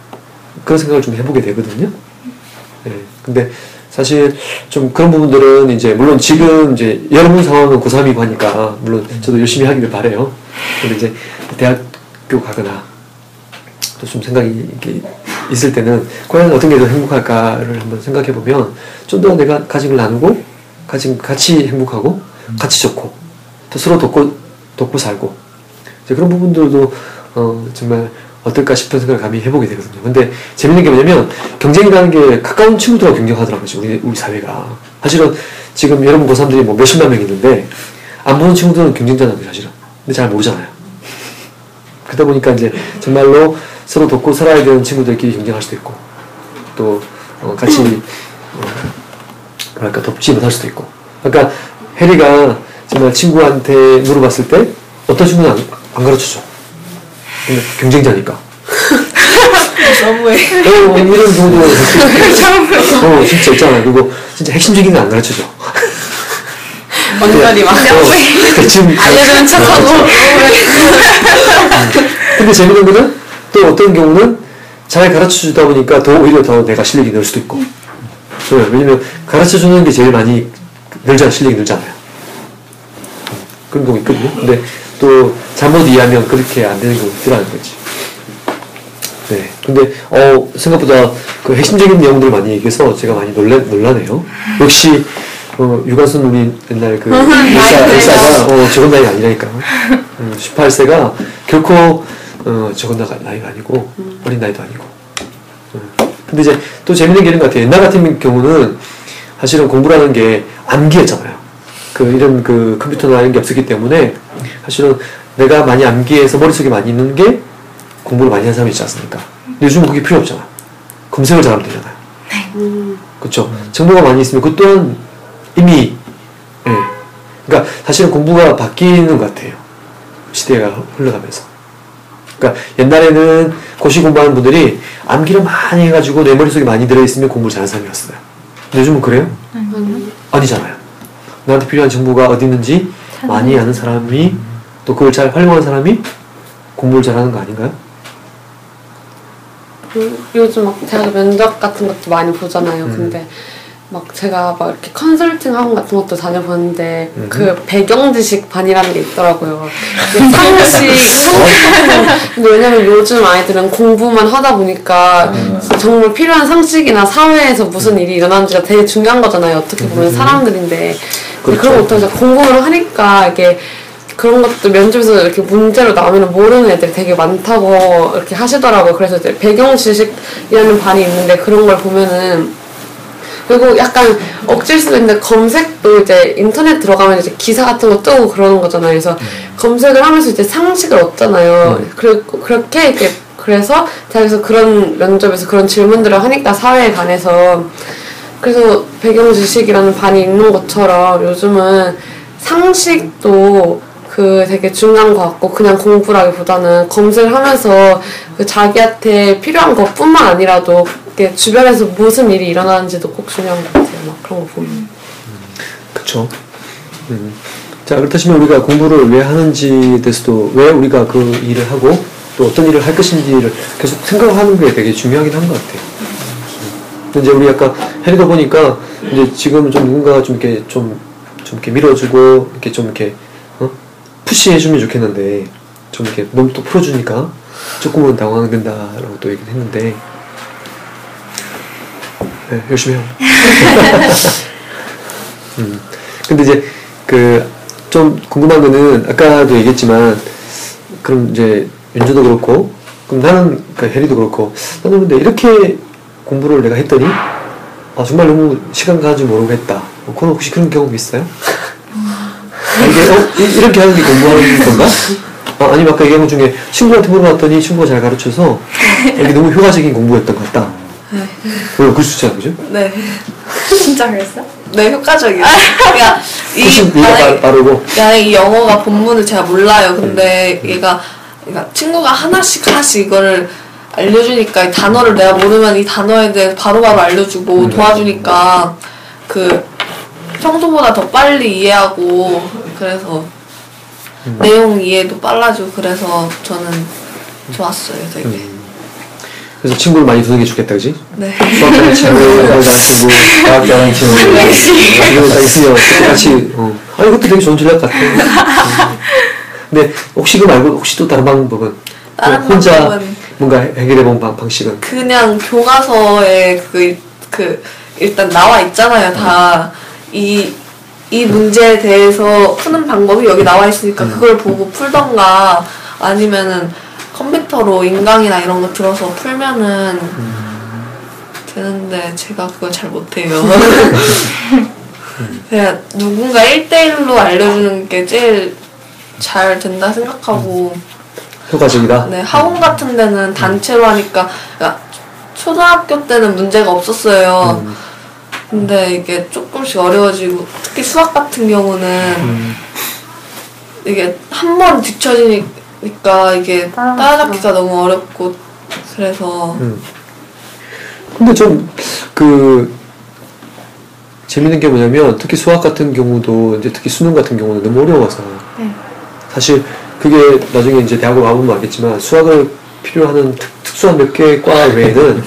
그런 생각을 좀 해보게 되거든요. 네. 근데 사실 좀 그런 부분들은 이제 물론 지금 이제 여러분 상황은 고3이고 하니까 물론 저도 열심히 하기를 바라요. 근데 이제 대학교 가거나 또 좀 생각이 이렇게 있을 때는 과연 어떤 게 더 행복할까를 한번 생각해 보면 좀 더 내가 가진 걸 나누고 같이 행복하고 같이 좋고 또 서로 돕고 살고 이제 그런 부분들도 정말 어떨까 싶은 생각을 감히 해보게 되거든요. 근데 재밌는 게 뭐냐면 경쟁이라는 게 가까운 친구들하고 경쟁하더라고요. 우리 사회가 사실은 지금 여러분 고3들이 뭐 몇십만 명 있는데 안 보는 친구들은 경쟁자잖아요, 사실은. 근데 잘 모르잖아요. 그러다 보니까 이제 정말로 서로 돕고 살아야 되는 친구들끼리 경쟁할 수도 있고, 또 같이 뭐랄까 돕지 못할 수도 있고. 그러니까 해리가 정말 친구한테 물어봤을 때 어떤 친구는 안 가르쳐줘. 근데 경쟁자니까. 너무해. 이런 경우도 진짜 있잖아. 그리고 진짜 핵심적인 건 안 가르쳐줘. 언니들이 막 알려주는 척하고. 근데 재밌는 거는 또 어떤 경우는 잘 가르쳐주다 보니까 오히려 더 내가 실력이 늘 수도 있고. 왜냐면 가르쳐주는 게 제일 많이 실력이 늘잖아요. 그런 경우 있거든요. 근데 또 잘못 이해하면 그렇게 안 되는 경우가 있더라는 거지. 네. 근데 생각보다 그 핵심적인 내용들을 많이 얘기해서 제가 많이 놀라네요. 역시 유관순 우리 옛날 그 일사가 적은 나이가 아니라니까. 18세가 결코 적은 나이가 아니고 어린 나이도 아니고 근데 이제 또 재밌는 게 있는 것 같아요. 옛날 같은 경우는 사실은 공부라는 게 암기했잖아요. 이런 컴퓨터나 이런 게 없었기 때문에 사실은 내가 많이 암기해서 머릿속에 많이 있는 게 공부를 많이 하는 사람이 있지 않습니까? 요즘은 그게 필요 없잖아. 검색을 잘하면 되잖아요. 그렇죠. 정보가 많이 있으면 그 또한 이미 그러니까 사실은 공부가 바뀌는 것 같아요. 시대가 흘러가면서. 그러니까 옛날에는 고시 공부하는 분들이 암기를 많이 해가지고 내 머릿속에 많이 들어있으면 공부를 잘하는 사람이었어요. 근데 요즘은 그래요? 아니잖아요. 나한테 필요한 정보가 어디 있는지 많이 아는 사람이 또 그걸 잘 활용하는 사람이 공부를 잘하는 거 아닌가요? 요즘 막 제가 면접 같은 것도 많이 보잖아요. 근데 막 제가 막 이렇게 컨설팅 학원 같은 것도 다녀봤는데 그 배경지식 반이라는 게 있더라고요. 상식 근데 왜냐면 요즘 아이들은 공부만 하다 보니까 정말 필요한 상식이나 사회에서 무슨 일이 일어나는지가 되게 중요한 거잖아요. 어떻게 보면 사람들인데 그렇죠. 그런 것도 공부를 하니까 이게 그런 것도 면접에서 이렇게 문제로 나오면 모르는 애들이 되게 많다고 이렇게 하시더라고요. 그래서 이제 배경지식이라는 반이 있는데 그런 걸 보면은. 그리고 약간 억지일 수도 있는데 검색도 이제 인터넷 들어가면 이제 기사 같은 거 뜨고 그러는 거잖아요. 그래서 검색을 하면서 이제 상식을 얻잖아요. 그렇게 이렇게 그래서 자기서 그런 면접에서 그런 질문들을 하니까 사회에 관해서 그래서 배경 지식이라는 반이 있는 것처럼 요즘은 상식도 되게 중요한 것 같고 그냥 공부라기보다는 검색을 하면서 자기한테 필요한 것뿐만 아니라도 주변에서 무슨 일이 일어나는지도 꼭 중요한 것 같아요. 막 그런 거 보면. 그쵸. 자, 그렇다시면 우리가 공부를 왜 하는지에 대해서도 왜 우리가 그 일을 하고 또 어떤 일을 할 것인지를 계속 생각하는 게 되게 중요하긴 한 것 같아요. 이제 우리 약간 해리다 보니까 이제 지금 좀 누군가가 좀 이렇게 좀 이렇게 밀어주고 이렇게 좀 이렇게 푸시해주면 좋겠는데 좀 이렇게 몸 또 풀어주니까 조금은 당황된다라고 또 얘기를 했는데 네, 열심히 해요. 근데 이제 좀 궁금한 거는 아까도 얘기했지만 그럼 이제 윤주도 그렇고 그럼 나는 그러니까 해리도 그렇고 나는 근데 이렇게 공부를 내가 했더니 아 정말 너무 시간 가는 줄 모르고 했다. 그건 혹시 그런 경험 있어요? 이게 이렇게 하는 게 공부하는 건가? 아, 아니면 아까 얘기한 것 중에 친구한테 물어봤더니 친구가 잘 가르쳐서 이게 너무 효과적인 공부였던 것 같다. 네. 왜 그럴 수 있잖아, 그죠? 네. 진짜 그랬어? 네, 효과적이에요. 그러니까 만약에 이 영어가 본문을 제가 몰라요. 근데 얘가 그러니까 친구가 하나씩 이거를 알려주니까 이 단어를 내가 모르면 이 단어에 대해 바로바로 알려주고 도와주니까 평소보다 더 빨리 이해하고 그래서 내용 이해도 빨라지고 그래서 저는 좋았어요, 되게. 그래서 친구를 많이 두둑해 주겠다, 그지? 네. 수학 잘하는 친구, 영어 잘하는 친구, 과학 잘하는 친구, 이런 거 다 있으면 같이. 아니, 그것도 되게 좋은 전략 같아. 근데 혹시 그거 말고 혹시 또 다른 방법은? 다른 혼자 방법은 뭔가 해결해본 방식은? 그냥 교과서에 일단 나와 있잖아요, 다. 이 문제에 대해서 푸는 방법이 여기 나와 있으니까 그걸 보고 풀던가 아니면은 컴퓨터로 인강이나 이런 거 들어서 풀면은 되는데 제가 그걸 잘 못해요. 그냥 누군가 1대1로 알려주는 게 제일 잘 된다 생각하고 효과적이다? 네, 학원 같은 데는 단체로 하니까 그러니까 초등학교 때는 문제가 없었어요. 근데 이게 조금씩 어려워지고 특히 수학 같은 경우는 이게 한 번 뒤쳐지니까 이게 따라잡기가 너무 어렵고 그래서 근데 좀 재밌는 게 뭐냐면 특히 수학 같은 경우도 이제 특히 수능 같은 경우는 너무 어려워서 사실 그게 나중에 이제 대학을 가보면 알겠지만 수학을 필요하는 특수한 몇 개의 과 외에는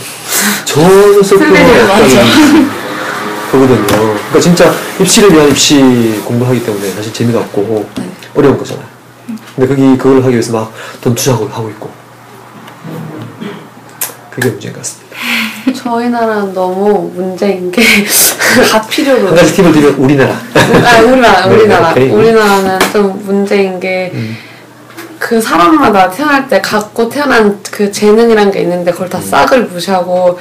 전혀 쓸데가 없다는 거거든요. 그러니까 진짜 입시를 위한 입시 공부하기 때문에 사실 재미도 없고 어려운 거잖아요. 근데 그걸 하기 위해서 막 돈 투자하고 하고 있고 그게 문제인 것 같습니다. 저희 나라는 너무 문제인 게 다 필요로 한 가지 팁을 드리면 우리나라. 우리나라는 좀 문제인 게 그 사람마다 태어날 때 갖고 태어난 그 재능이란 게 있는데 그걸 다 싹을 무시하고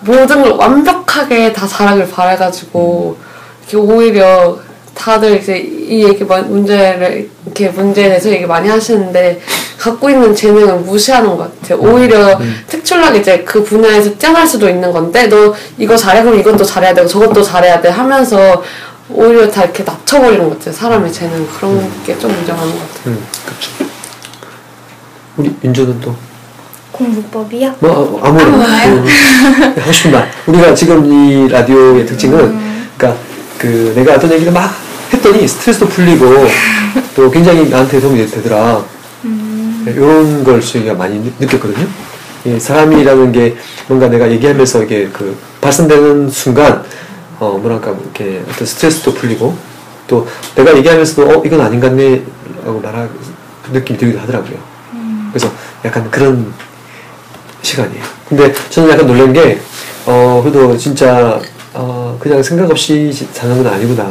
모든 걸 완벽하게 다 잘하길 바라가지고 이렇게 오히려 다들 이제 이 얘기 문제를 이렇게 문제에 대해서 얘기 많이 하시는데 갖고 있는 재능을 무시하는 것 같아요. 오히려 특출나게 이제 그 분야에서 뛰어날 수도 있는 건데 너 이거 잘해 그럼 이것도 잘해야 되고 저것도 잘해야 돼 하면서 오히려 다 이렇게 낮춰버리는 것 같아요. 사람의 재능 그런 게 좀 인정하는 것 같아요. 그렇죠. 우리 윤주는 또 공부법이요? 뭐 아무래도 하신 말. 우리가 지금 이 라디오의 특징은 그러니까 그 내가 어떤 얘기를 막 했더니 스트레스도 풀리고 또 굉장히 나한테 도움이 되더라. 이런 걸 저희가 많이 느꼈거든요. 예, 사람이라는 게 뭔가 내가 얘기하면서 이게 그 발산되는 순간 뭐랄까 이렇게 어떤 스트레스도 풀리고 또 내가 얘기하면서도 이건 아닌 것 같네 라고 말하는 느낌이 들기도 하더라고요. 그래서 약간 그런 시간이에요. 근데 저는 약간 놀란 게 그래도 진짜 그냥 생각 없이 자는 건 아니구나.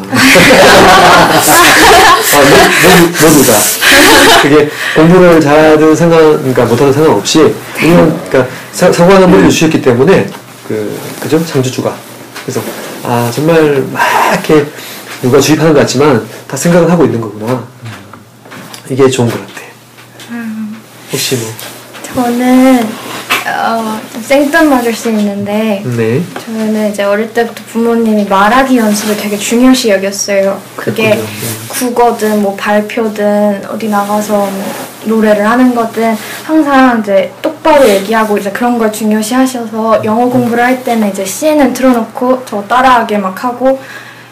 모두다. 그게 공부를 잘하든 그러니까 못하든 상관없이, 그러니까 상관을 보여주셨기 때문에, 그죠? 장주주가. 그래서, 정말 막 이렇게 누가 주입하는 것 같지만, 다 생각을 하고 있는 거구나. 이게 좋은 것 같아. 혹시 뭐. 저는, 좀 생뚱 맞을 수 있는데 네. 저는 이제 어릴 때부터 부모님이 말하기 연습을 되게 중요시 여겼어요. 그게 그렇군요. 국어든 뭐 발표든 어디 나가서 뭐 노래를 하는 거든 항상 이제 똑바로 얘기하고 이제 그런 걸 중요시 하셔서 영어 공부를 할 때는 이제 CNN 틀어놓고 저 따라하게 막 하고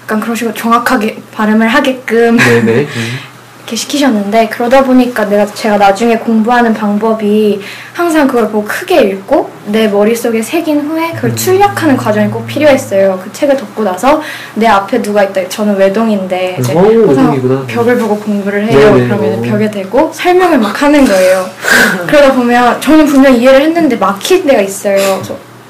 약간 그런 식으로 정확하게 발음을 하게끔 네네. 이렇게 시키셨는데 그러다 보니까 제가 나중에 공부하는 방법이 항상 그걸 보고 크게 읽고 내 머릿속에 새긴 후에 그걸 출력하는 과정이 꼭 필요했어요. 그 책을 덮고 나서 내 앞에 누가 있다. 저는 외동인데 이제 항상 외동이구나. 벽을 보고 공부를 해요. 네네. 그러면 벽에 대고 설명을 막 하는 거예요. 그러다 보면 저는 분명 이해를 했는데 막힌 데가 있어요.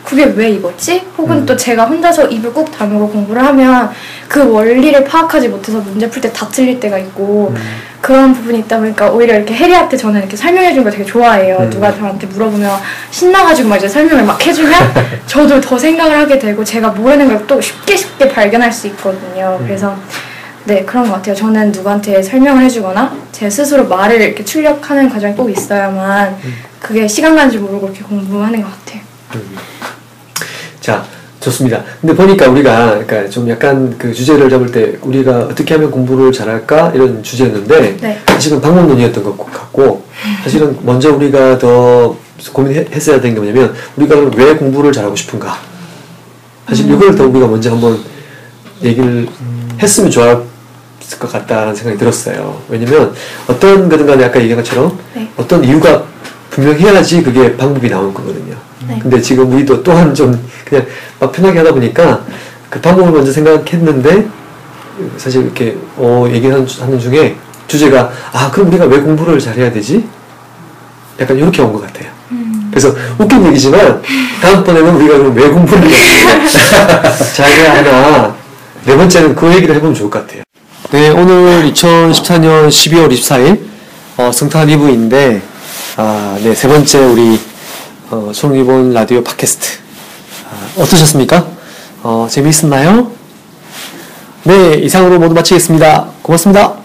그게 왜 이거지? 혹은 또 제가 혼자서 입을 꾹 다물고 공부를 하면 그 원리를 파악하지 못해서 문제 풀 때 다 틀릴 때가 있고 그런 부분이 있다 보니까 오히려 이렇게 해리한테 저는 이렇게 설명해 주는 걸 되게 좋아해요. 누가 저한테 물어보면 신나가지고 막 이제 설명을 막 해주면 저도 더 생각을 하게 되고 제가 모르는 걸 또 쉽게 발견할 수 있거든요. 그래서 네 그런 것 같아요. 저는 누구한테 설명을 해주거나 제 스스로 말을 이렇게 출력하는 과정이 꼭 있어야만 그게 시간 가는 줄 모르고 이렇게 공부하는 것 같아요. 자, 좋습니다. 근데 보니까 우리가 그러니까 좀 약간 그 주제를 잡을 때 우리가 어떻게 하면 공부를 잘할까 이런 주제였는데 네. 사실은 방법론이었던 것 같고 사실은 먼저 우리가 더 고민했어야 되는 게 뭐냐면 우리가 왜 공부를 잘하고 싶은가 사실 이걸 더 우리가 먼저 한번 얘기를 했으면 좋았을 것 같다는 생각이 들었어요. 왜냐면 어떤 거든 간에 아까 얘기한 것처럼 네. 어떤 이유가 분명해야지 그게 방법이 나오는 거거든요. 네. 근데 지금 우리도 또한 좀 그냥 막 편하게 하다 보니까 그 방법을 먼저 생각했는데 사실 이렇게 얘기하는 중에 주제가 그럼 우리가 왜 공부를 잘해야 되지? 약간 이렇게 온 것 같아요. 그래서 웃긴 얘기지만 다음번에는 우리가 그럼 왜 공부를 잘해야 하나 네 번째는 그 얘기를 해보면 좋을 것 같아요. 네 오늘 2014년 12월 24일 성탄 이브인데 네 세 번째 우리 초록리본 라디오 팟캐스트 어떠셨습니까? 재미있었나요? 네 이상으로 모두 마치겠습니다. 고맙습니다.